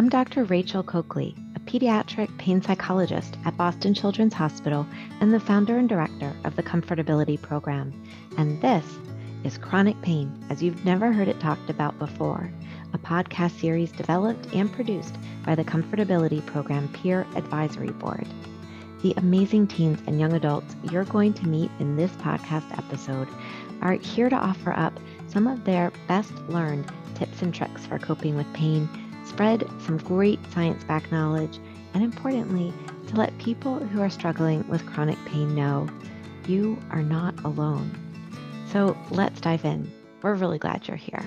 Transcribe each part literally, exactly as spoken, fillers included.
I'm Doctor Rachel Coakley, a pediatric pain psychologist at Boston Children's Hospital and the founder and director of the Comfortability Program. And this is Chronic Pain, as you've never heard it talked about before, a podcast series developed and produced by the Comfortability Program Peer Advisory Board. The amazing teens and young adults you're going to meet in this podcast episode are here to offer up some of their best learned tips and tricks for coping with pain, spread some great science-backed knowledge, and importantly, to let people who are struggling with chronic pain know you are not alone. So let's dive in. We're really glad you're here.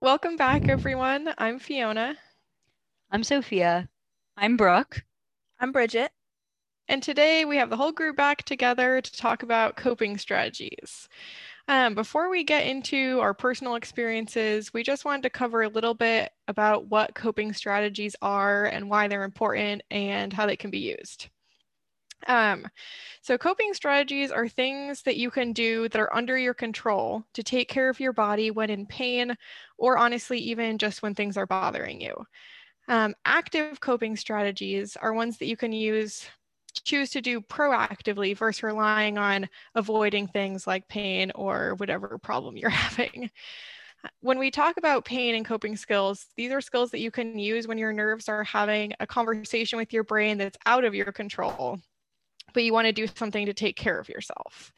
Welcome back, everyone. I'm Fiona. I'm Sophia. I'm Brooke. I'm Bridget. And today we have the whole group back together to talk about coping strategies. Um, before we get into our personal experiences, we just wanted to cover a little bit about what coping strategies are and why they're important and how they can be used. Um, so coping strategies are things that you can do that are under your control to take care of your body when in pain, or honestly, even just when things are bothering you. Um, active coping strategies are ones that you can use, choose to do proactively versus relying on avoiding things like pain or whatever problem you're having. When we talk about pain and coping skills, these are skills that you can use when your nerves are having a conversation with your brain that's out of your control, but you want to do something to take care of yourself.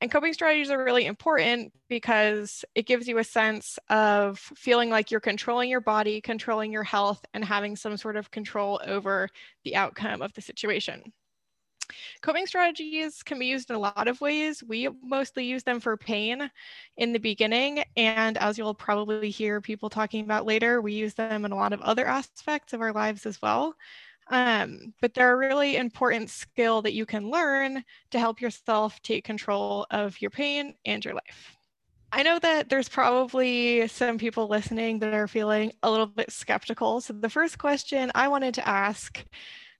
And coping strategies are really important because it gives you a sense of feeling like you're controlling your body, controlling your health, and having some sort of control over the outcome of the situation. Coping strategies can be used in a lot of ways. We mostly use them for pain in the beginning, and as you'll probably hear people talking about later, we use them in a lot of other aspects of our lives as well. Um, but they're a really important skill that you can learn to help yourself take control of your pain and your life. I know that there's probably some people listening that are feeling a little bit skeptical. So the first question I wanted to ask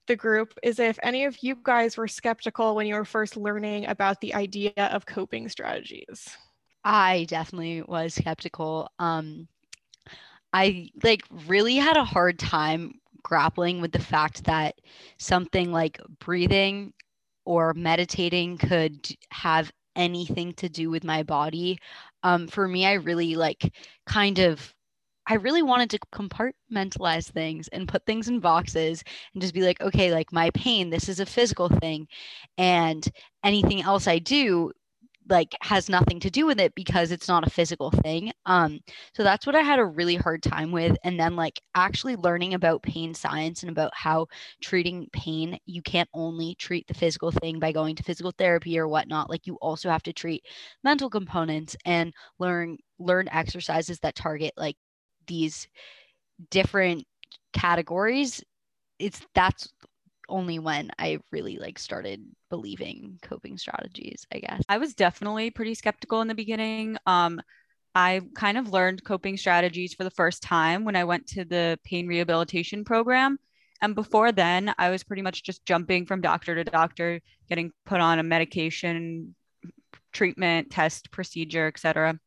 the group is if any of you guys were skeptical when you were first learning about the idea of coping strategies. I definitely was skeptical. Um, I like really had a hard time grappling with the fact that something like breathing or meditating could have anything to do with my body. Um, for me, I really like kind of, I really wanted to compartmentalize things and put things in boxes and just be like, okay, like my pain, this is a physical thing, and anything else I do like has nothing to do with it because it's not a physical thing. Um, so that's what I had a really hard time with. And then like actually learning about pain science and about how treating pain, you can't only treat the physical thing by going to physical therapy or whatnot. Like you also have to treat mental components and learn, learn exercises that target like these different categories. It's that's only when I really like started believing coping strategies, I guess. I was definitely pretty skeptical in the beginning. Um, I kind of learned coping strategies for the first time when I went to the pain rehabilitation program. And before then, I was pretty much just jumping from doctor to doctor, getting put on a medication, treatment, test, procedure, et cetera.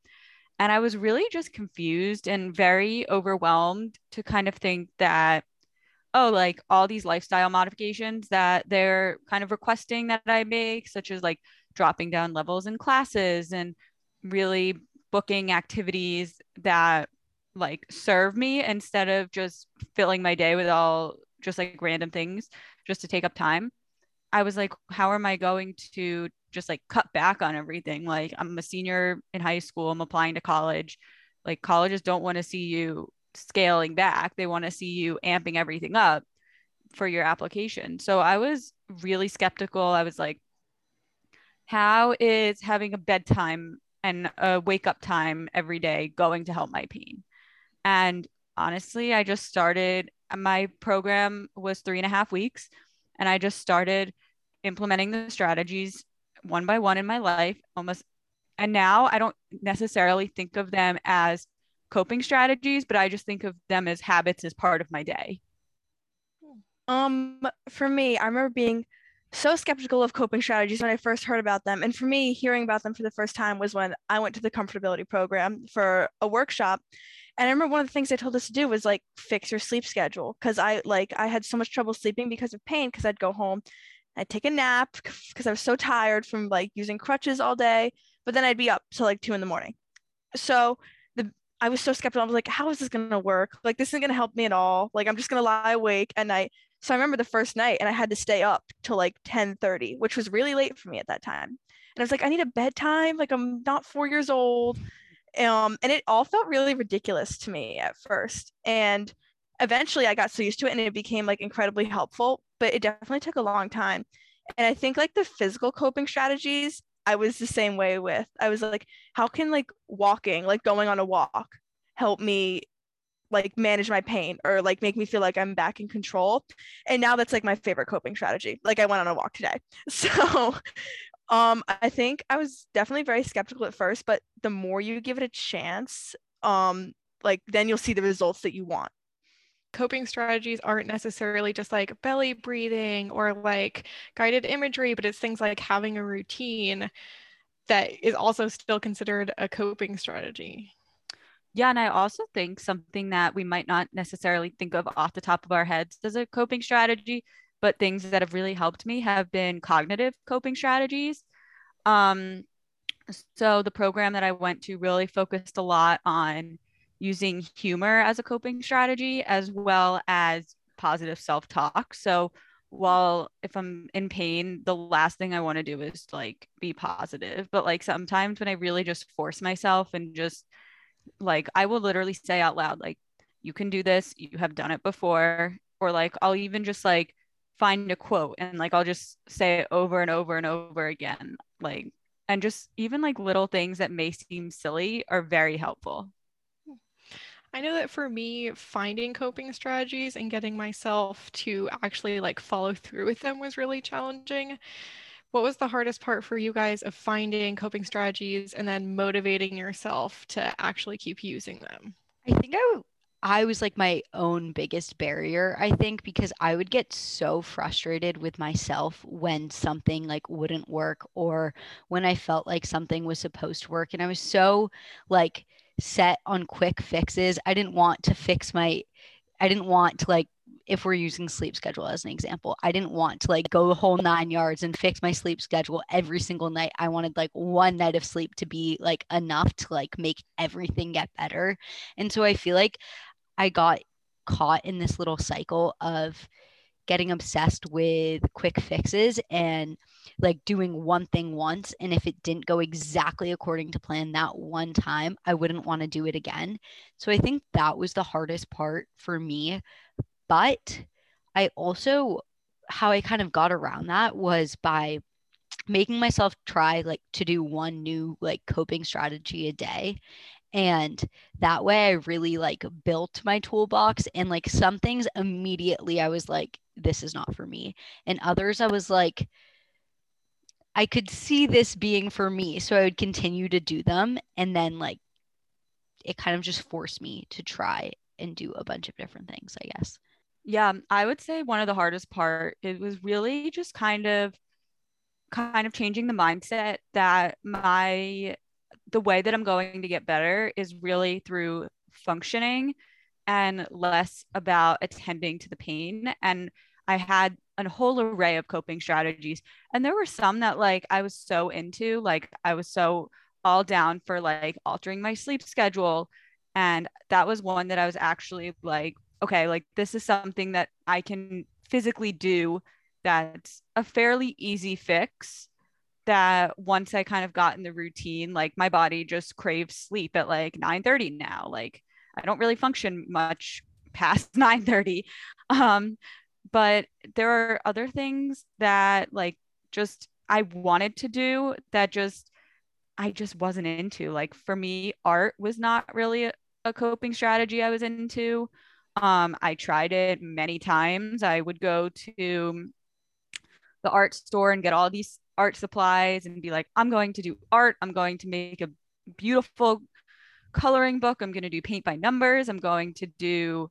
And I was really just confused and very overwhelmed to kind of think that, oh, like all these lifestyle modifications that they're kind of requesting that I make, such as like dropping down levels in classes and really booking activities that like serve me instead of just filling my day with all just like random things just to take up time. I was like, how am I going to just like cut back on everything? Like I'm a senior in high school, I'm applying to college. Like colleges don't want to see you scaling back. They want to see you amping everything up for your application. So I was really skeptical. I was like, how is having a bedtime and a wake up time every day going to help my pain? And honestly, I just started, my program was three and a half weeks and I just started implementing the strategies one by one in my life almost. And now I don't necessarily think of them as coping strategies, but I just think of them as habits as part of my day. Um, for me, I remember being so skeptical of coping strategies when I first heard about them. And for me, hearing about them for the first time was when I went to the Comfortability Program for a workshop. And I remember one of the things they told us to do was like fix your sleep schedule. Cause I like, I had so much trouble sleeping because of pain. Cause I'd go home, I'd take a nap cause I was so tired from like using crutches all day, but then I'd be up till like two in the morning. So the, I was so skeptical. I was like, how is this going to work? Like, this isn't going to help me at all. Like, I'm just going to lie awake at night. So I remember the first night and I had to stay up till like ten thirty, which was really late for me at that time. And I was like, I need a bedtime. Like, I'm not four years old. Um, and it all felt really ridiculous to me at first. And eventually I got so used to it and it became like incredibly helpful, but it definitely took a long time. And I think like the physical coping strategies, I was the same way with. I was like, how can like walking, like going on a walk help me like manage my pain or like make me feel like I'm back in control? And now that's like my favorite coping strategy. Like I went on a walk today. So um, I think I was definitely very skeptical at first, but the more you give it a chance, um, like then you'll see the results that you want. Coping strategies aren't necessarily just like belly breathing or like guided imagery, but it's things like having a routine that is also still considered a coping strategy. Yeah. And I also think something that we might not necessarily think of off the top of our heads as a coping strategy, but things that have really helped me have been cognitive coping strategies. Um, so the program that I went to really focused a lot on using humor as a coping strategy, as well as positive self-talk. So while if I'm in pain, the last thing I want to do is like be positive. But like sometimes when I really just force myself and just like, I will literally say out loud, like, you can do this, you have done it before. Or like, I'll even just like find a quote and like, I'll just say it over and over and over again. Like, and just even like little things that may seem silly are very helpful. I know that for me, finding coping strategies and getting myself to actually like follow through with them was really challenging. What was the hardest part for you guys of finding coping strategies and then motivating yourself to actually keep using them? I think I, w- I was like my own biggest barrier, I think, because I would get so frustrated with myself when something like wouldn't work or when I felt like something was supposed to work. And I was so like set on quick fixes. I didn't want to fix my, I didn't want to like, if we're using sleep schedule as an example, I didn't want to like go the whole nine yards and fix my sleep schedule every single night. I wanted like one night of sleep to be like enough to like make everything get better. And so I feel like I got caught in this little cycle of getting obsessed with quick fixes and like doing one thing once. And if it didn't go exactly according to plan that one time, I wouldn't want to do it again. So I think that was the hardest part for me. But I also, how I kind of got around that was by making myself try like to do one new like coping strategy a day. And that way I really like built my toolbox, and like some things immediately I was like, this is not for me. And others I was like, I could see this being for me. So I would continue to do them. And then like, it kind of just forced me to try and do a bunch of different things, I guess. Yeah. I would say one of the hardest part, it was really just kind of, kind of changing the mindset that my the way that I'm going to get better is really through functioning and less about attending to the pain. And I had a whole array of coping strategies. And there were some that like, I was so into, like I was so all down for like altering my sleep schedule. And that was one that I was actually like, okay, like this is something that I can physically do. That's a fairly easy fix. That once I kind of got in the routine, like my body just craves sleep at like nine thirty now. Like I don't really function much past nine thirty. Um, but there are other things that like just I wanted to do that just I just wasn't into. Like for me, art was not really a, a coping strategy I was into. Um, I tried it many times. I would go to the art store and get all these art supplies and be like, I'm going to do art. I'm going to make a beautiful coloring book. I'm going to do paint by numbers. I'm going to do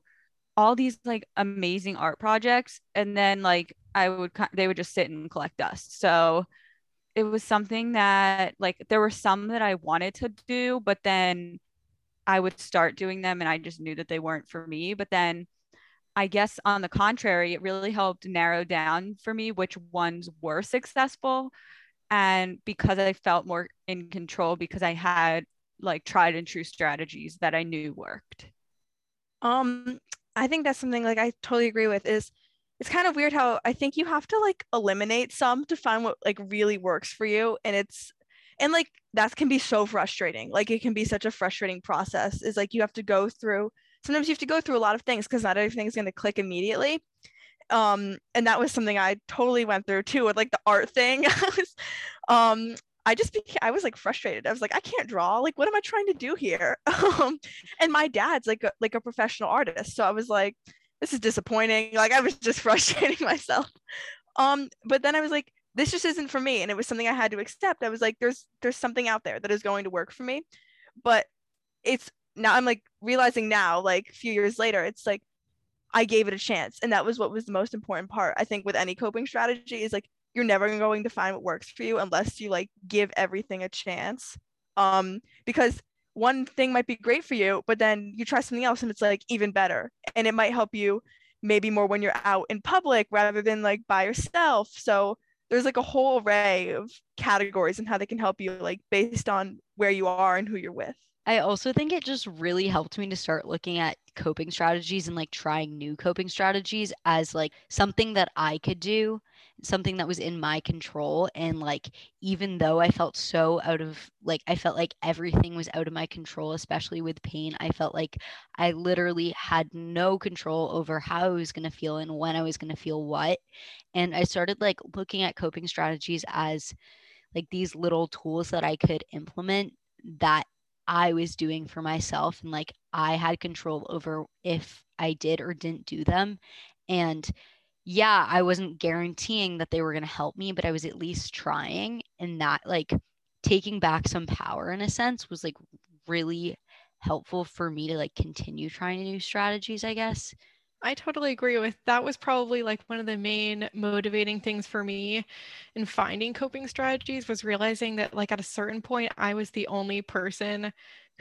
all these like amazing art projects. And then like I would, they would just sit and collect dust. So it was something that like, there were some that I wanted to do, but then I would start doing them and I just knew that they weren't for me. But then I guess on the contrary, it really helped narrow down for me which ones were successful. And because I felt more in control, because I had like tried and true strategies that I knew worked. Um, I think that's something like I totally agree with is it's kind of weird how I think you have to like eliminate some to find what like really works for you. And it's, and like, that can be so frustrating. Like it can be such a frustrating process is like, you have to go through, sometimes you have to go through a lot of things because not everything's going to click immediately. Um, and that was something I totally went through too with like the art thing. I was, um, I just, became, I was like frustrated. I was like, I can't draw. Like, what am I trying to do here? Um, and my dad's like, a, like a professional artist. So I was like, this is disappointing. Like I was just frustrating myself. Um, but then I was like, this just isn't for me. And it was something I had to accept. I was like, there's, there's something out there that is going to work for me, but it's now I'm like realizing now, like a few years later, it's like, I gave it a chance. And that was what was the most important part. I think with any coping strategy is like, you're never going to find what works for you unless you like give everything a chance. Um, because one thing might be great for you, but then you try something else and it's like even better. And it might help you maybe more when you're out in public rather than like by yourself. So there's like a whole array of categories and how they can help you like based on where you are and who you're with. I also think it just really helped me to start looking at coping strategies and like trying new coping strategies as like something that I could do, something that was in my control. And like, even though I felt so out of like, I felt like everything was out of my control, especially with pain, I felt like I literally had no control over how I was going to feel and when I was going to feel what. And I started like looking at coping strategies as like these little tools that I could implement that I was doing for myself and like I had control over if I did or didn't do them. And yeah, I wasn't guaranteeing that they were going to help me, but I was at least trying. And that like taking back some power in a sense was like really helpful for me to like continue trying new strategies, I guess. I totally agree with that. Was probably like one of the main motivating things for me in finding coping strategies was realizing that like at a certain point, I was the only person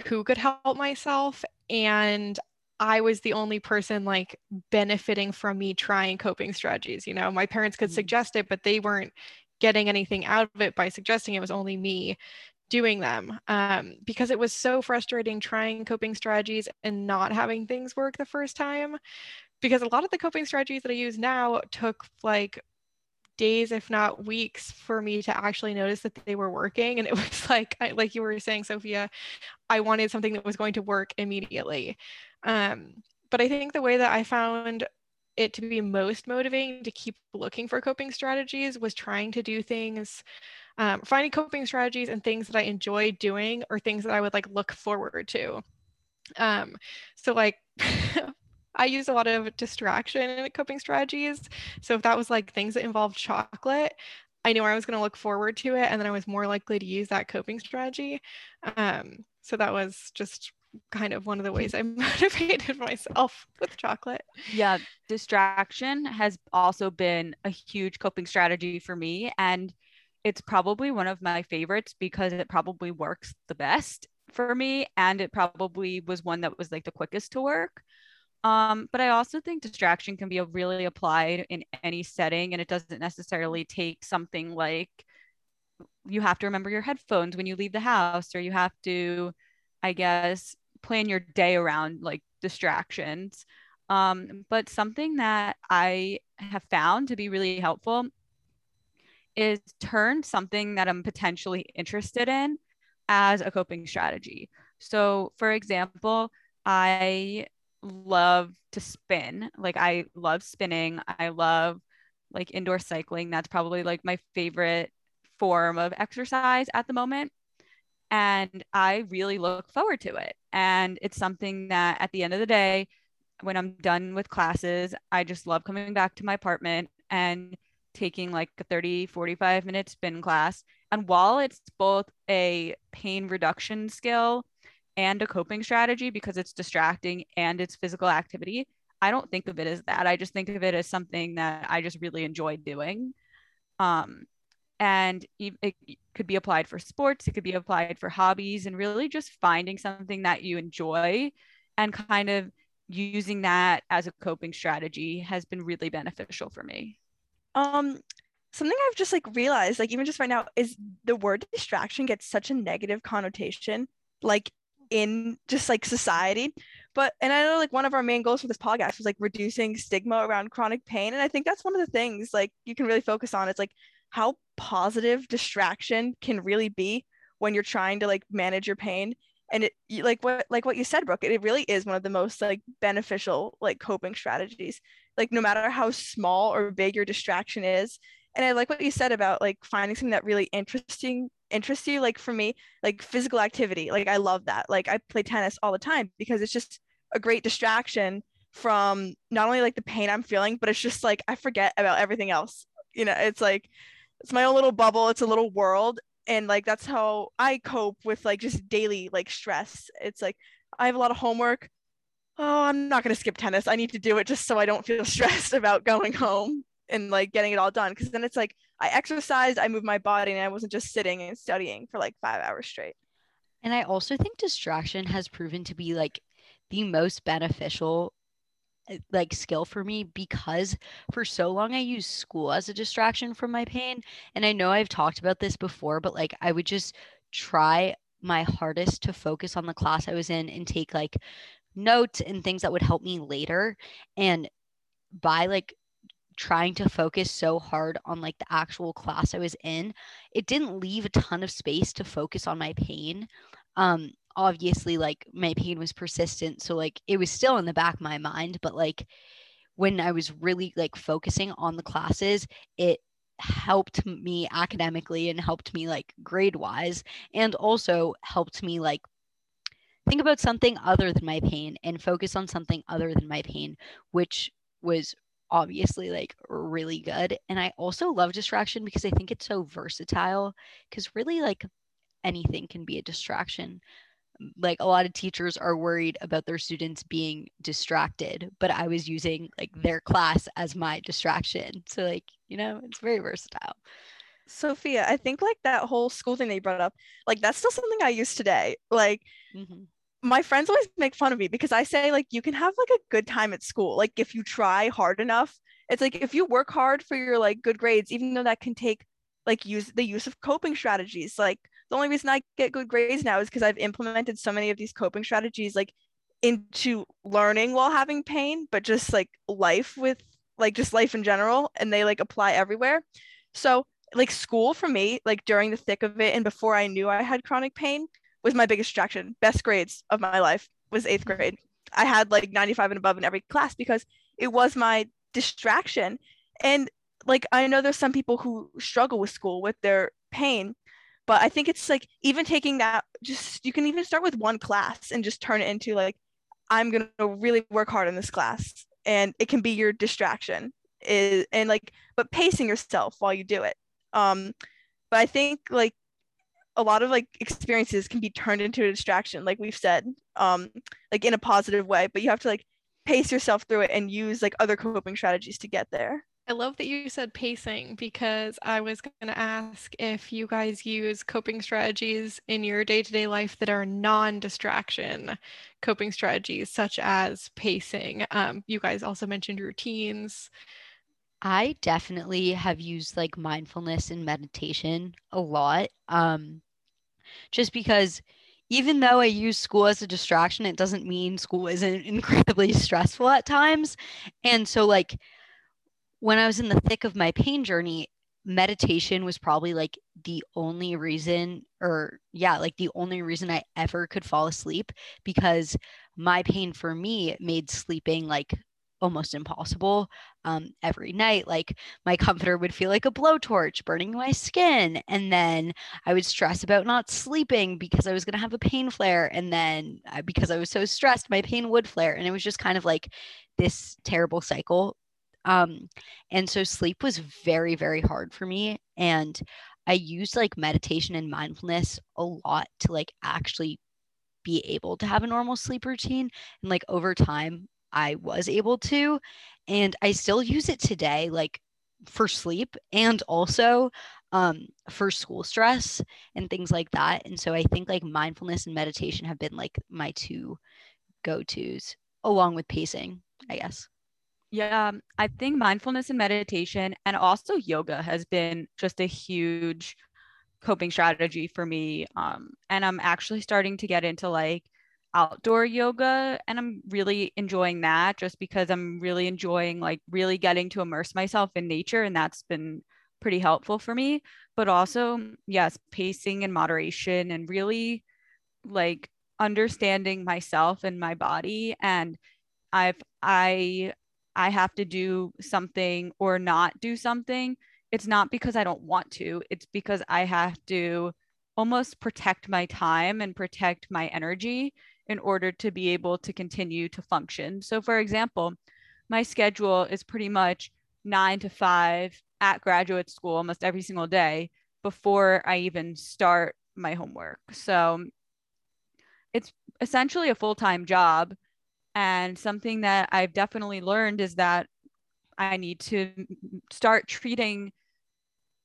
who could help myself. And I was the only person like benefiting from me trying coping strategies. You know, my parents could mm-hmm. suggest it, but they weren't getting anything out of it by suggesting it. Was only me doing them um, because it was so frustrating trying coping strategies and not having things work the first time. Because a lot of the coping strategies that I use now took like days, if not weeks, for me to actually notice that they were working. And it was like, I, like you were saying, Sophia, I wanted something that was going to work immediately. Um, but I think the way that I found it to be most motivating to keep looking for coping strategies was trying to do things, um, finding coping strategies and things that I enjoy doing or things that I would like look forward to. Um, so like... I use a lot of distraction in coping strategies. So if that was like things that involved chocolate, I knew I was going to look forward to it. And then I was more likely to use that coping strategy. Um, so that was just kind of one of the ways I motivated myself with chocolate. Yeah. Distraction has also been a huge coping strategy for me. And it's probably one of my favorites because it probably works the best for me. And it probably was one that was like the quickest to work. Um, but I also think distraction can be really applied in any setting, and it doesn't necessarily take something like you have to remember your headphones when you leave the house, or you have to, I guess, plan your day around like distractions. Um, but something that I have found to be really helpful is turn something that I'm potentially interested in as a coping strategy. So for example, I love to spin. Like I love spinning. I love like indoor cycling. That's probably like my favorite form of exercise at the moment. And I really look forward to it. And it's something that at the end of the day, when I'm done with classes, I just love coming back to my apartment and taking like a thirty, forty-five minute spin class. And while it's both a pain reduction skill and a coping strategy because it's distracting and it's physical activity, I don't think of it as that. I just think of it as something that I just really enjoy doing. Um, and it could be applied for sports. It could be applied for hobbies, and really just finding something that you enjoy and kind of using that as a coping strategy has been really beneficial for me. Um, something I've just like realized, like even just right now, is the word distraction gets such a negative connotation, like in just like society. But, and I know like one of our main goals for this podcast was like reducing stigma around chronic pain. And I think that's one of the things like you can really focus on. It's like how positive distraction can really be when you're trying to like manage your pain. And it, like what, like what you said, Brooke, it really is one of the most like beneficial, like coping strategies, like no matter how small or big your distraction is. And I like what you said about like finding something that really interesting interests you. Like for me, like physical activity, like I love that. Like I play tennis all the time because it's just a great distraction from not only like the pain I'm feeling, but it's just like, I forget about everything else. You know, it's like, it's my own little bubble. It's a little world. And like, that's how I cope with like just daily like stress. It's like, I have a lot of homework. Oh, I'm not going to skip tennis. I need to do it just so I don't feel stressed about going home and like getting it all done. Cause then it's like, I exercised, I moved my body, and I wasn't just sitting and studying for like five hours straight. And I also think distraction has proven to be like the most beneficial like skill for me, because for so long I used school as a distraction from my pain. And I know I've talked about this before, but like I would just try my hardest to focus on the class I was in and take like notes and things that would help me later. And by like trying to focus so hard on like the actual class I was in, it didn't leave a ton of space to focus on my pain. Um, obviously like my pain was persistent, so like it was still in the back of my mind, but like when I was really like focusing on the classes, it helped me academically and helped me like grade wise, and also helped me like think about something other than my pain and focus on something other than my pain, which was obviously like really good. And I also love distraction because I think it's so versatile, because really like anything can be a distraction. Like a lot of teachers are worried about their students being distracted, but I was using like their class as my distraction. So like, you know, it's very versatile. Sophia, I think like that whole school thing that you brought up, like that's still something I use today. Like mm-hmm. my friends always make fun of me because I say like, you can have like a good time at school. Like if you try hard enough, it's like, if you work hard for your like good grades, even though that can take like use the use of coping strategies, like the only reason I get good grades now is because I've implemented so many of these coping strategies like into learning while having pain, but just like life with like just life in general, and they like apply everywhere. So like school for me, like during the thick of it and before I knew I had chronic pain, was my biggest distraction. Best grades of my life was eighth grade. I had like ninety-five and above in every class because it was my distraction. And like I know there's some people who struggle with school with their pain, but I think it's like even taking that, just you can even start with one class and just turn it into like, I'm going to really work hard in this class, and it can be your distraction is, and like, but pacing yourself while you do it. Um, but I think like a lot of like experiences can be turned into a distraction, like we've said, um, like in a positive way, but you have to like pace yourself through it and use like other coping strategies to get there. I love that you said pacing, because I was going to ask if you guys use coping strategies in your day-to-day life that are non-distraction coping strategies, such as pacing. Um, you guys also mentioned routines. I definitely have used like mindfulness and meditation a lot, um, just because even though I use school as a distraction, it doesn't mean school isn't incredibly stressful at times. And so like, when I was in the thick of my pain journey, meditation was probably like the only reason or yeah, like the only reason I ever could fall asleep, because my pain for me made sleeping like almost impossible. Um, every night, like my comforter would feel like a blowtorch burning my skin. And then I would stress about not sleeping because I was going to have a pain flare. And then I, because I was so stressed, my pain would flare. And it was just kind of like this terrible cycle. Um, and so sleep was very, very hard for me. And I used like meditation and mindfulness a lot to like actually be able to have a normal sleep routine. And like over time, I was able to, and I still use it today, like for sleep and also um, for school stress and things like that. And so I think like mindfulness and meditation have been like my two go-tos along with pacing, I guess. Yeah, I think mindfulness and meditation and also yoga has been just a huge coping strategy for me. Um, and I'm actually starting to get into like outdoor yoga, and I'm really enjoying that just because I'm really enjoying like really getting to immerse myself in nature. And that's been pretty helpful for me, but also yes, pacing and moderation and really like understanding myself and my body. And I've, I, I have to do something or not do something, it's not because I don't want to, it's because I have to almost protect my time and protect my energy in order to be able to continue to function. So for example, my schedule is pretty much nine to five at graduate school almost every single day before I even start my homework. So it's essentially a full-time job. And something that I've definitely learned is that I need to start treating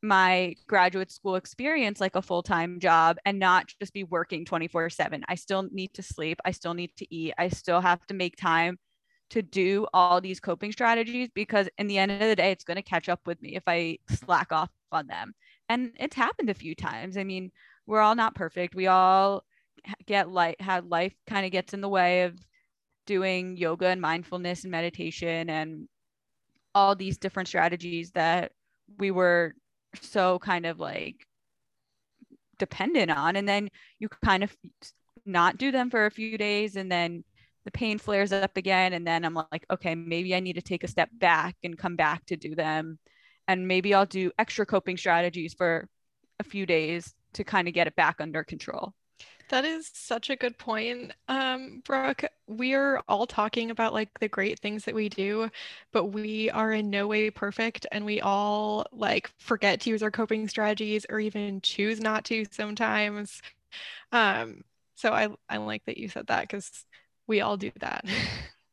my graduate school experience like a full-time job and not just be working twenty-four seven. I still need to sleep. I still need to eat. I still have to make time to do all these coping strategies, because in the end of the day, it's going to catch up with me if I slack off on them. And it's happened a few times. I mean, we're all not perfect. We all get like how life kind of gets in the way of doing yoga and mindfulness and meditation and all these different strategies that we were so kind of like dependent on. And then you kind of not do them for a few days, and then the pain flares up again. And then I'm like, okay, maybe I need to take a step back and come back to do them. And maybe I'll do extra coping strategies for a few days to kind of get it back under control. That is such a good point, um, Brooke. We are all talking about like the great things that we do, but we are in no way perfect, and we all like forget to use our coping strategies or even choose not to sometimes. Um, so I, I like that you said that, because we all do that.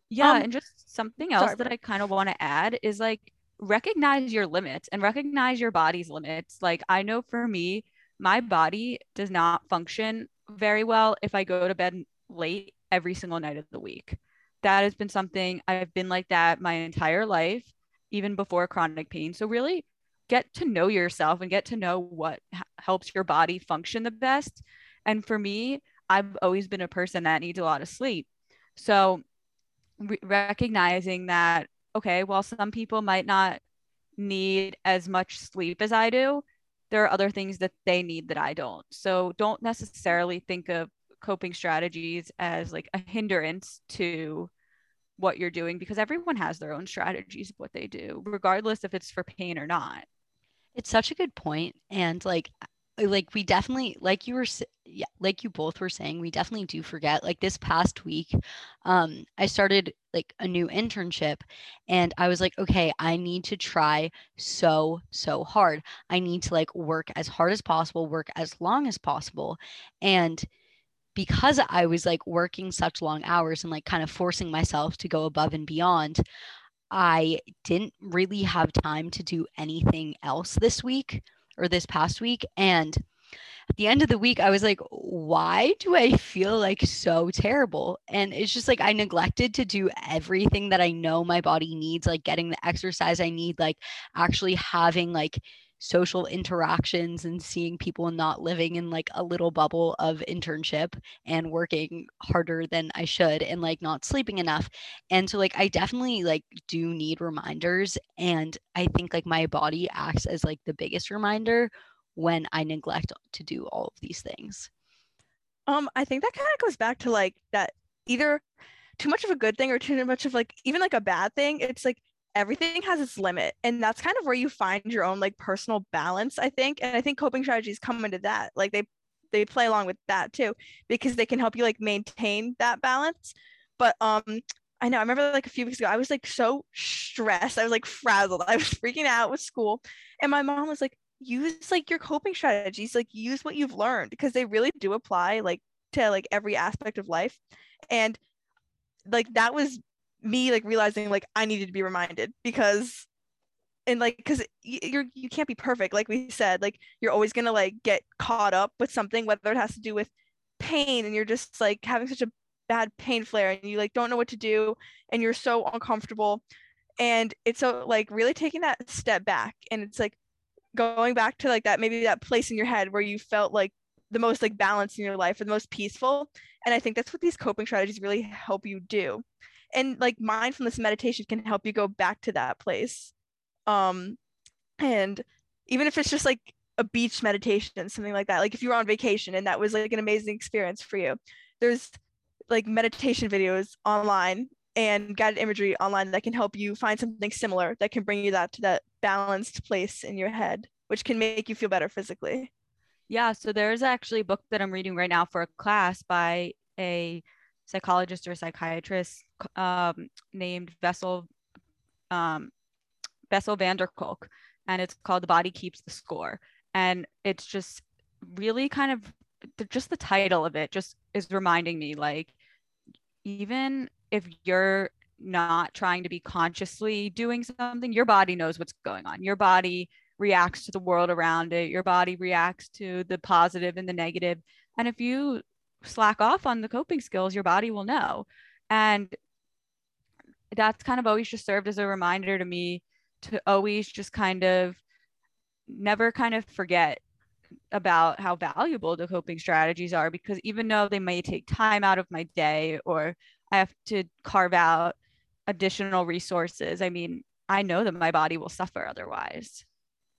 Yeah, um, and just something else sorry. that I kind of want to add is like recognize your limits and recognize your body's limits. Like I know for me, my body does not function very well if I go to bed late every single night of the week. That has been something I've been like that my entire life, even before chronic pain. So really get to know yourself and get to know what h- helps your body function the best. And for me, I've always been a person that needs a lot of sleep. So re- recognizing that, okay, while some people might not need as much sleep as I do, there are other things that they need that I don't. So don't necessarily think of coping strategies as like a hindrance to what you're doing, because everyone has their own strategies of what they do, regardless if it's for pain or not. It's such a good point. And like, like we definitely, like you were, yeah, like you both were saying, we definitely do forget. Like this past week, um, I started like a new internship, and I was like, okay, I need to try so, so hard. I need to like work as hard as possible, work as long as possible. And because I was like working such long hours and like kind of forcing myself to go above and beyond, I didn't really have time to do anything else this week. Or this past week. And at the end of the week, I was like, why do I feel like so terrible? And it's just like, I neglected to do everything that I know my body needs, like getting the exercise I need, like actually having like social interactions and seeing people and not living in like a little bubble of internship and working harder than I should and like not sleeping enough. And so like I definitely like do need reminders, and I think like my body acts as like the biggest reminder when I neglect to do all of these things. Um, I think that kind of goes back to like that either too much of a good thing or too much of like even like a bad thing. It's like everything has its limit, and that's kind of where you find your own like personal balance, I think. And I think coping strategies come into that, like they they play along with that too, because they can help you like maintain that balance. But um I know I remember like a few weeks ago I was like so stressed, I was like frazzled, I was freaking out with school, and my mom was like, use like your coping strategies, like use what you've learned, because they really do apply like to like every aspect of life. And like that was me like realizing like I needed to be reminded, because and like because you're you can't be perfect, like we said, like you're always gonna like get caught up with something, whether it has to do with pain and you're just like having such a bad pain flare and you like don't know what to do and you're so uncomfortable. And it's so like really taking that step back, and it's like going back to like that maybe that place in your head where you felt like the most like balanced in your life or the most peaceful. And I think that's what these coping strategies really help you do. And like mindfulness meditation can help you go back to that place. Um, and even if it's just like a beach meditation, something like that, like if you were on vacation and that was like an amazing experience for you, there's like meditation videos online and guided imagery online that can help you find something similar that can bring you that to that balanced place in your head, which can make you feel better physically. Yeah. So there's actually a book that I'm reading right now for a class by a psychologist or psychiatrist um, named Bessel, um, Bessel van der Kolk, and it's called The Body Keeps the Score. And it's just really kind of, just the title of it just is reminding me, like, even if you're not trying to be consciously doing something, your body knows what's going on. Your body reacts to the world around it. Your body reacts to the positive and the negative. And if you slack off on the coping skills, your body will know. And that's kind of always just served as a reminder to me to always just kind of never kind of forget about how valuable the coping strategies are, because even though they may take time out of my day or I have to carve out additional resources, I mean, I know that my body will suffer otherwise.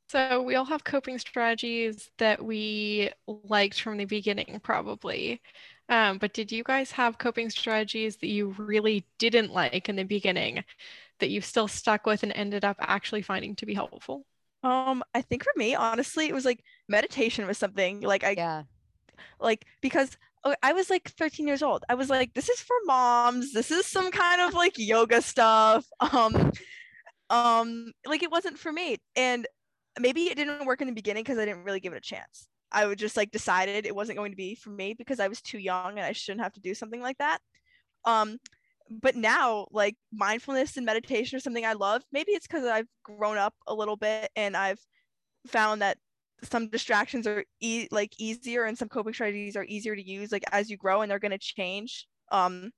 So we all have coping strategies that we liked from the beginning, probably. Um, but did you guys have coping strategies that you really didn't like in the beginning that you still stuck with and ended up actually finding to be helpful? Um, I think for me, honestly, it was like meditation was something like I, yeah. like, because I was like thirteen years old. I was like, this is for moms. This is some kind of like yoga stuff. Um, um, like it wasn't for me. And maybe it didn't work in the beginning because I didn't really give it a chance. I would just like decided it wasn't going to be for me because I was too young and I shouldn't have to do something like that. Um, but now like mindfulness and meditation is something I love. Maybe it's because I've grown up a little bit and I've found that some distractions are e- like easier and some coping strategies are easier to use like as you grow, and they're going to change um,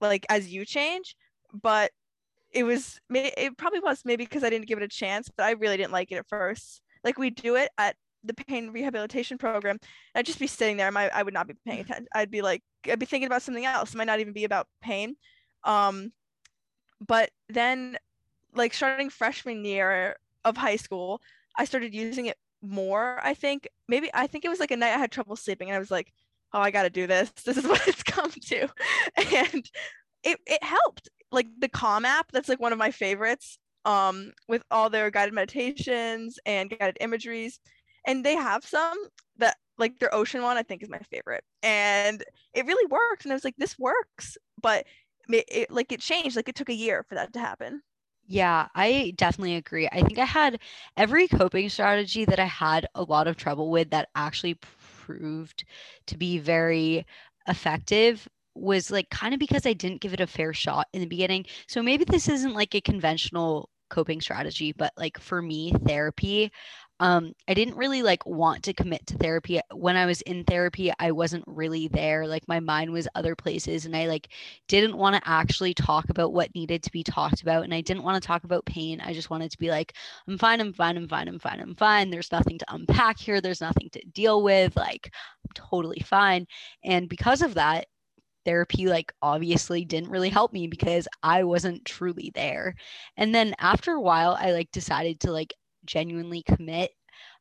like as you change. But it was, it probably was maybe because I didn't give it a chance, but I really didn't like it at first. Like we do it at the pain rehabilitation program. I'd just be sitting there. My, I would not be paying attention. I'd be like, I'd be thinking about something else. It might not even be about pain. Um, but then like starting freshman year of high school, I started using it more. I think maybe, I think it was like a night I had trouble sleeping and I was like, oh, I got to do this. This is what it's come to. And it, it helped. Like the Calm app, that's like one of my favorites, um, with all their guided meditations and guided imageries. And they have some that like their ocean one, I think is my favorite. And it really worked. And I was like, this works, but it, it, like it changed, like it took a year for that to happen. Yeah, I definitely agree. I think I had every coping strategy that I had a lot of trouble with that actually proved to be very effective was like kind of because I didn't give it a fair shot in the beginning. So maybe this isn't like a conventional coping strategy, but like for me, therapy, um, I didn't really like want to commit to therapy. When I was in therapy, I wasn't really there. Like my mind was other places and I like didn't want to actually talk about what needed to be talked about. And I didn't want to talk about pain. I just wanted to be like, I'm fine, I'm fine, I'm fine, I'm fine, I'm fine. There's nothing to unpack here. There's nothing to deal with. Like I'm totally fine. And because of that, therapy like obviously didn't really help me because I wasn't truly there. And then after a while, I like decided to like genuinely commit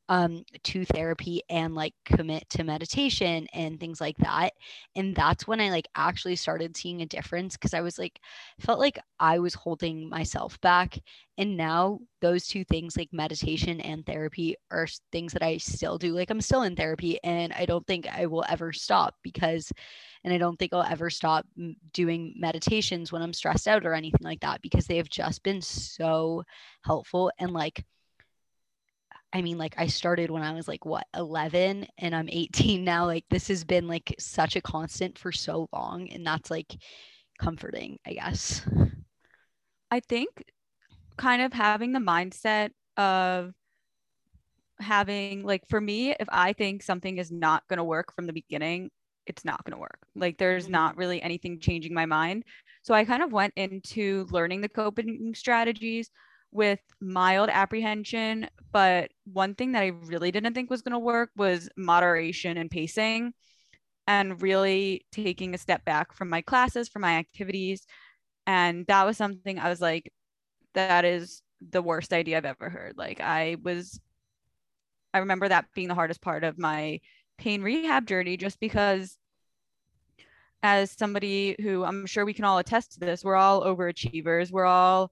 um, to therapy and like commit to meditation and things like that. And that's when I like actually started seeing a difference because I was like, felt like I was holding myself back. And now those two things like meditation and therapy are things that I still do. Like I'm still in therapy and I don't think I will ever stop because, and I don't think I'll ever stop doing meditations when I'm stressed out or anything like that, because they have just been so helpful. And like, I mean, like I started when I was like, what, eleven, and I'm eighteen now. Like this has been like such a constant for so long, and that's like comforting, I guess. I think kind of having the mindset of having, like, for me, if I think something is not going to work from the beginning, it's not going to work. Like, there's not really anything changing my mind. So I kind of went into learning the coping strategies with mild apprehension. But one thing that I really didn't think was going to work was moderation and pacing, and really taking a step back from my classes, from my activities. And that was something I was like, that is the worst idea I've ever heard. Like, I was, I remember that being the hardest part of my pain rehab journey, just because, as somebody who, I'm sure we can all attest to this, we're all overachievers, we're all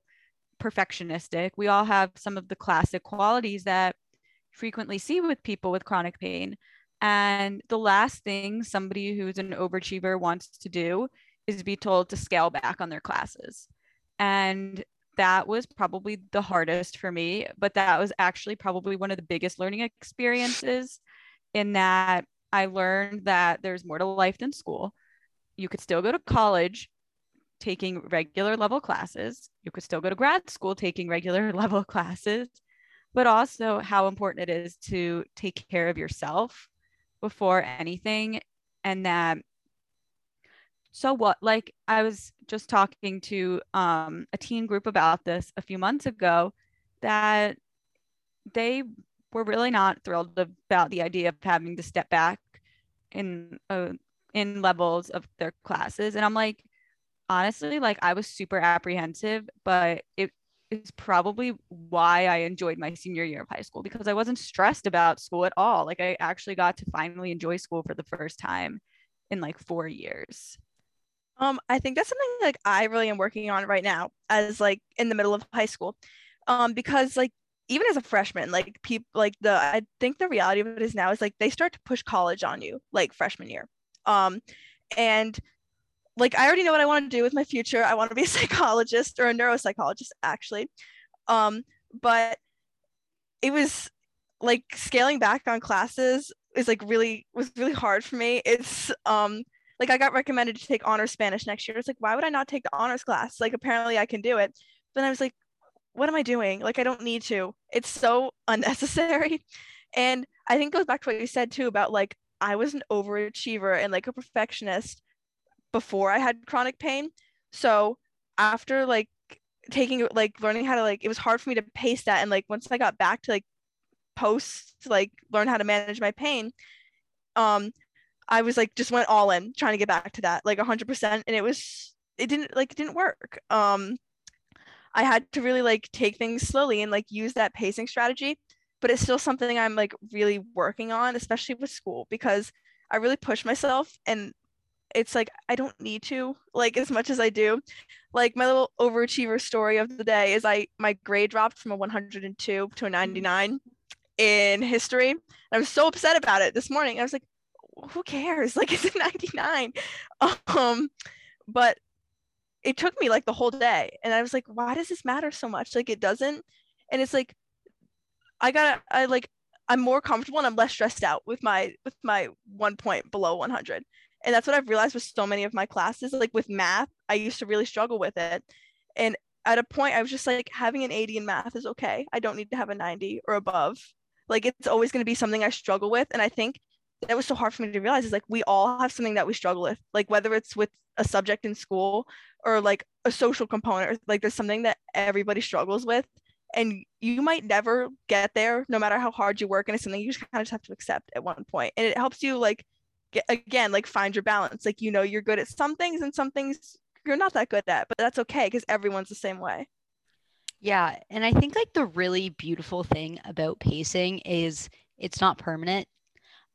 perfectionistic, we all have some of the classic qualities that frequently see with people with chronic pain. And the last thing somebody who's an overachiever wants to do is be told to scale back on their classes. And that was probably the hardest for me, but that was actually probably one of the biggest learning experiences, in that I learned that there's more to life than school. You could still go to college taking regular level classes. You could still go to grad school taking regular level classes, but also how important it is to take care of yourself before anything. And that, so what, like, I was just talking to um, a teen group about this a few months ago, that they were really not thrilled about the idea of having to step back in uh, in levels of their classes. And I'm like, honestly, like, I was super apprehensive, but it is probably why I enjoyed my senior year of high school, because I wasn't stressed about school at all. Like, I actually got to finally enjoy school for the first time in like four years. Um, I think that's something like I really am working on right now, as like in the middle of high school, um, because like, even as a freshman, like people like the, I think the reality of it is now is like they start to push college on you like freshman year. Um, and like, I already know what I want to do with my future. I want to be a psychologist or a neuropsychologist, actually. Um, but it was like scaling back on classes is like really, was really hard for me. It's um, like, I got recommended to take honors Spanish next year. It's like, why would I not take the honors class? Like, apparently I can do it. But I was like, what am I doing? Like, I don't need to. It's so unnecessary. And I think it goes back to what you said too, about like, I was an overachiever and like a perfectionist before I had chronic pain. So after like taking, like learning how to, like, it was hard for me to pace that. And like, once I got back to like post, to, like learn how to manage my pain, um, I was like, just went all in trying to get back to that, like a hundred percent. And it was, it didn't like, it didn't work. Um, I had to really like take things slowly and like use that pacing strategy, but it's still something I'm like really working on, especially with school, because I really push myself and it's like, I don't need to, like, as much as I do. Like, my little overachiever story of the day is I, my grade dropped from a one hundred two to a ninety-nine in history. And I was so upset about it this morning. I was like, who cares? Like, it's a ninety-nine. Um, but it took me like the whole day. And I was like, why does this matter so much? Like, it doesn't. And it's like, I gotta, I like, I'm more comfortable and I'm less stressed out with my, with my one point below one hundred. And that's what I've realized with so many of my classes. Like, with math, I used to really struggle with it. And at a point I was just like, having an eighty in math is okay. I don't need to have a ninety or above. Like, it's always going to be something I struggle with. And I think that was so hard for me to realize, is like, we all have something that we struggle with, like whether it's with a subject in school or like a social component, or like there's something that everybody struggles with, and you might never get there no matter how hard you work. And it's something you just kind of just have to accept at one point. And it helps you like get, again, like find your balance. Like, you know, you're good at some things and some things you're not that good at, but that's okay, because everyone's the same way. Yeah. And I think like the really beautiful thing about pacing is it's not permanent.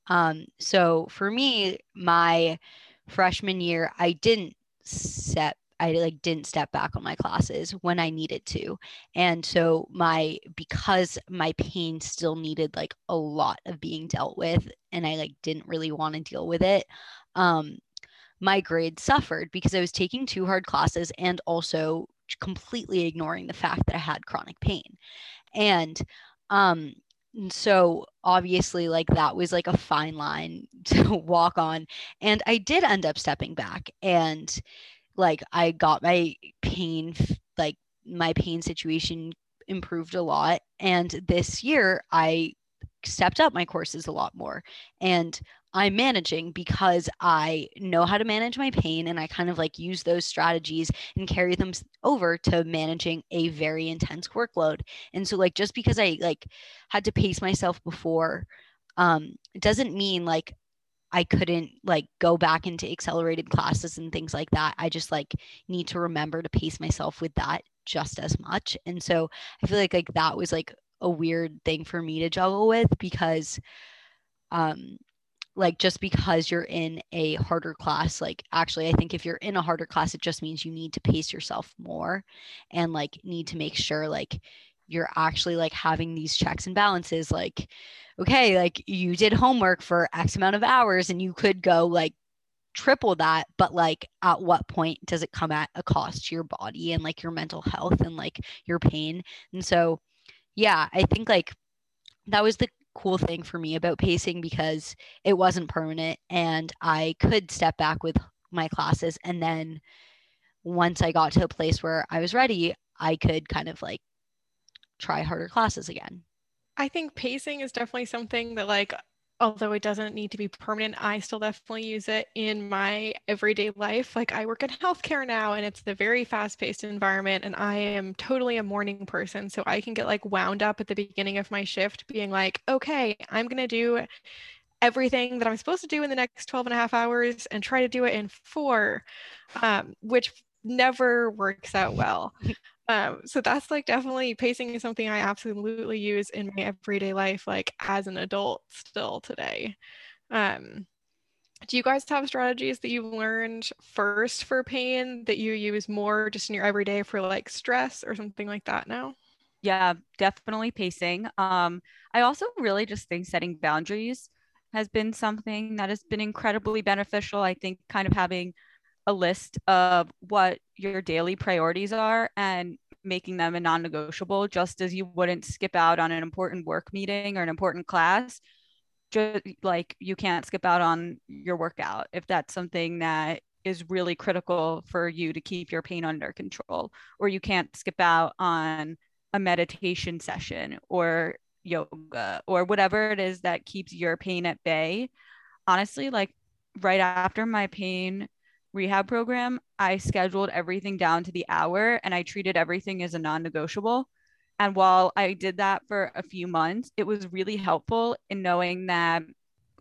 Um, so for me, my freshman year, I didn't set, I like didn't step back on my classes when I needed to. And so my, because my pain still needed like a lot of being dealt with, and I like didn't really want to deal with it. Um, my grades suffered because I was taking two hard classes and also completely ignoring the fact that I had chronic pain. And, um, And so obviously like that was like a fine line to walk on. And I did end up stepping back, and like I got my pain like my pain situation improved a lot. And this year I stepped up my courses a lot more, and I'm managing because I know how to manage my pain, and I kind of like use those strategies and carry them over to managing a very intense workload. And so like, just because I like had to pace myself before, um, it doesn't mean like I couldn't like go back into accelerated classes and things like that. I just like need to remember to pace myself with that just as much. And so I feel like like that was like a weird thing for me to juggle with, because um like just because you're in a harder class, like actually I think if you're in a harder class, it just means you need to pace yourself more and like need to make sure like you're actually like having these checks and balances, like, okay, like you did homework for X amount of hours and you could go like triple that, but like at what point does it come at a cost to your body and like your mental health and like your pain? And so, yeah, I think like that was the cool thing for me about pacing, because it wasn't permanent and I could step back with my classes. And then once I got to a place where I was ready, I could kind of like try harder classes again. I think pacing is definitely something that like, although it doesn't need to be permanent, I still definitely use it in my everyday life. Like I work in healthcare now, and it's a very fast-paced environment, and I am totally a morning person. So I can get like wound up at the beginning of my shift being like, okay, I'm going to do everything that I'm supposed to do in the next twelve and a half hours and try to do it in four, um, which never works out well. Um, so that's like definitely pacing is something I absolutely use in my everyday life, like as an adult still today. Um, do you guys have strategies that you learned first for pain that you use more just in your everyday for like stress or something like that now? Yeah, definitely pacing. Um, I also really just think setting boundaries has been something that has been incredibly beneficial. I think kind of having a list of what your daily priorities are and making them a non-negotiable, just as you wouldn't skip out on an important work meeting or an important class, just like you can't skip out on your workout if that's something that is really critical for you to keep your pain under control, or you can't skip out on a meditation session or yoga or whatever it is that keeps your pain at bay. Honestly, like right after my pain rehab program, I scheduled everything down to the hour and I treated everything as a non-negotiable. And while I did that for a few months, it was really helpful in knowing that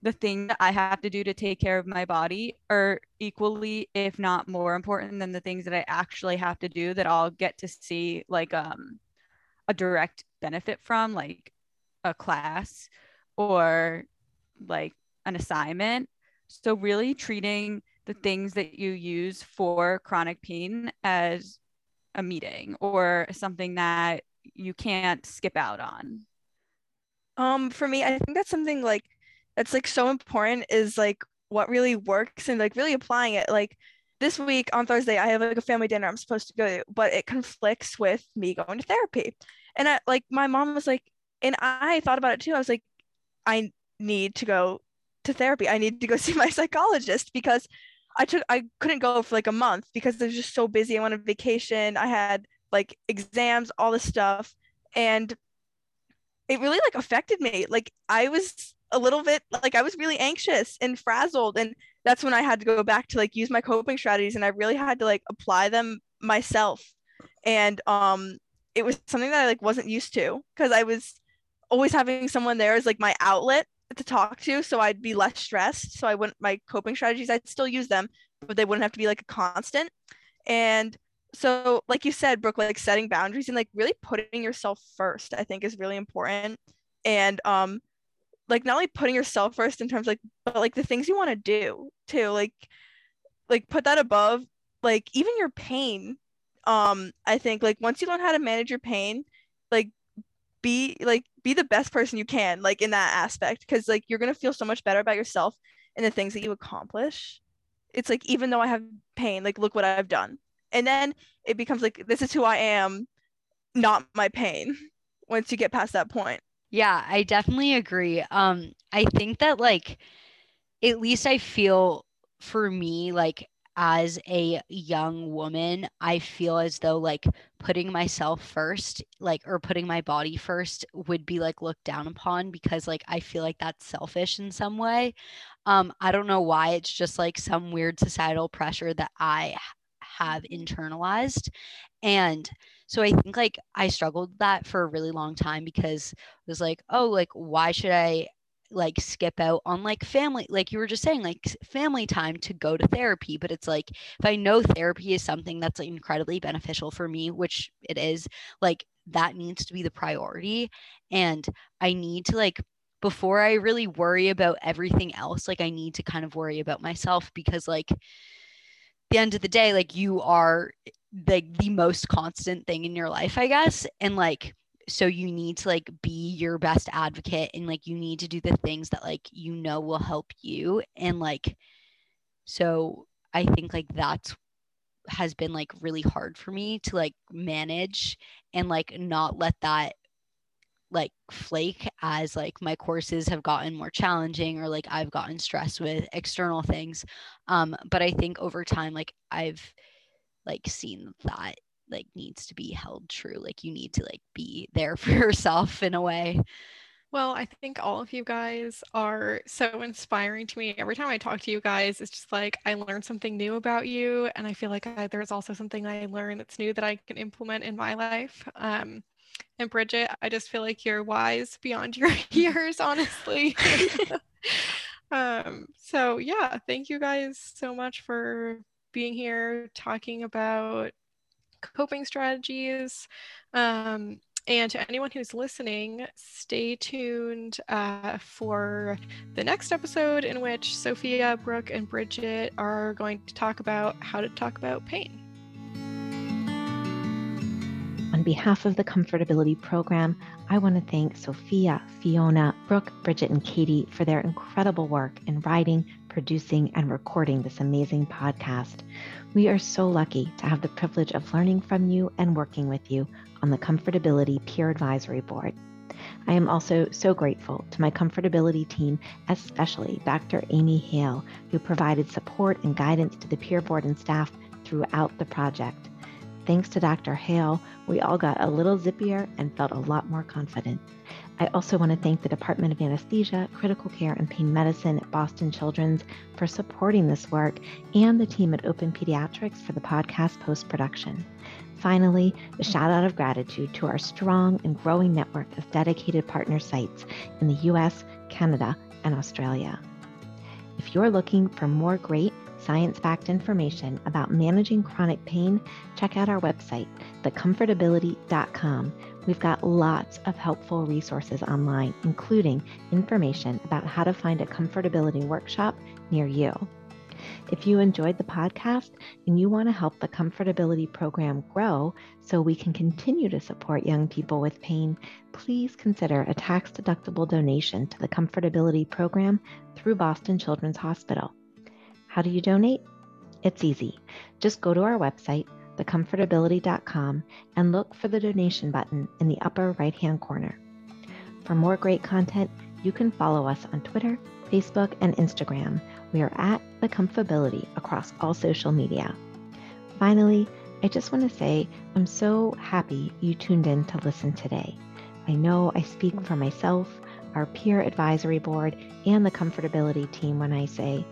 the thing that I have to do to take care of my body are equally, if not more important than the things that I actually have to do that I'll get to see like um, a direct benefit from, like a class or like an assignment. So really treating the things that you use for chronic pain as a meeting or something that you can't skip out on. Um, for me, I think that's something like, that's like so important is like what really works and like really applying it. Like this week on Thursday, I have like a family dinner I'm supposed to go to, but it conflicts with me going to therapy. And I like, my mom was like, and I thought about it too. I was like, I need to go to therapy. I need to go see my psychologist because I took, I couldn't go for like a month because I was just so busy. I went on vacation. I had like exams, all this stuff. And it really like affected me. Like I was a little bit, like I was really anxious and frazzled. And that's when I had to go back to like use my coping strategies. And I really had to like apply them myself. And um, it was something that I like wasn't used to because I was always having someone there as like my outlet to talk to, so I'd be less stressed. So I wouldn't, my coping strategies, I'd still use them, but they wouldn't have to be like a constant. And so like you said, Brooke, like setting boundaries and like really putting yourself first, I think is really important. And um like not only putting yourself first in terms like, but like the things you want to do too, like like put that above like even your pain. um I think like once you learn how to manage your pain, like be like be the best person you can like in that aspect, because like you're gonna feel so much better about yourself and the things that you accomplish. It's like, even though I have pain, like look what I've done. And then it becomes like, this is who I am, not my pain, once you get past that point. Yeah, I definitely agree. um I think that like, at least I feel for me, like as a young woman, I feel as though like putting myself first, like, or putting my body first would be like looked down upon, because like, I feel like that's selfish in some way. Um, I don't know why. It's just like some weird societal pressure that I have internalized. And so I think like I struggled with that for a really long time, because it was like, oh, like, why should I like skip out on like family, like you were just saying, like family time to go to therapy? But it's like, if I know therapy is something that's like incredibly beneficial for me, which it is, like that needs to be the priority. And I need to like, before I really worry about everything else, like I need to kind of worry about myself, because like at the end of the day, like you are like the most constant thing in your life, I guess. And like, so you need to like be your best advocate, and like you need to do the things that like you know will help you. And like, so I think like that's has been like really hard for me to like manage, and like not let that like flake as like my courses have gotten more challenging, or like I've gotten stressed with external things. Um, but I think over time, like I've like seen that like needs to be held true. Like you need to like be there for yourself in a way. Well, I think all of you guys are so inspiring to me. Every time I talk to you guys, it's just like I learn something new about you. And I feel like I, there's also something I learned that's new that I can implement in my life. Um, and Bridget, I just feel like you're wise beyond your years, honestly. um, so yeah, thank you guys so much for being here, talking about coping strategies. Um, and to anyone who's listening, stay tuned uh, for the next episode, in which Sophia, Brooke, and Bridget are going to talk about how to talk about pain. On behalf of the Comfortability Program, I want to thank Sophia, Fiona, Brooke, Bridget, and Katie for their incredible work in writing, producing, and recording this amazing podcast. We are so lucky to have the privilege of learning from you and working with you on the Comfortability Peer Advisory Board. I am also so grateful to my Comfortability team, especially Doctor Amy Hale, who provided support and guidance to the peer board and staff throughout the project. Thanks to Doctor Hale, we all got a little zippier and felt a lot more confident. I also want to thank the Department of Anesthesia, Critical Care, and Pain Medicine at Boston Children's for supporting this work, and the team at Open Pediatrics for the podcast post-production. Finally, a shout out of gratitude to our strong and growing network of dedicated partner sites in the U S, Canada, and Australia. If you're looking for more great science-backed information about managing chronic pain, check out our website, the comfortability dot com. We've got lots of helpful resources online, including information about how to find a comfortability workshop near you. If you enjoyed the podcast and you want to help the Comfortability Program grow so we can continue to support young people with pain, please consider a tax-deductible donation to the Comfortability Program through Boston Children's Hospital. How do you donate? It's easy. Just go to our website, the comfortability dot com, and look for the donation button in the upper right-hand corner. For more great content, you can follow us on Twitter, Facebook, and Instagram. We are at thecomfortability across all social media. Finally, I just want to say I'm so happy you tuned in to listen today. I know I speak for myself, our peer advisory board, and the Comfortability team when I say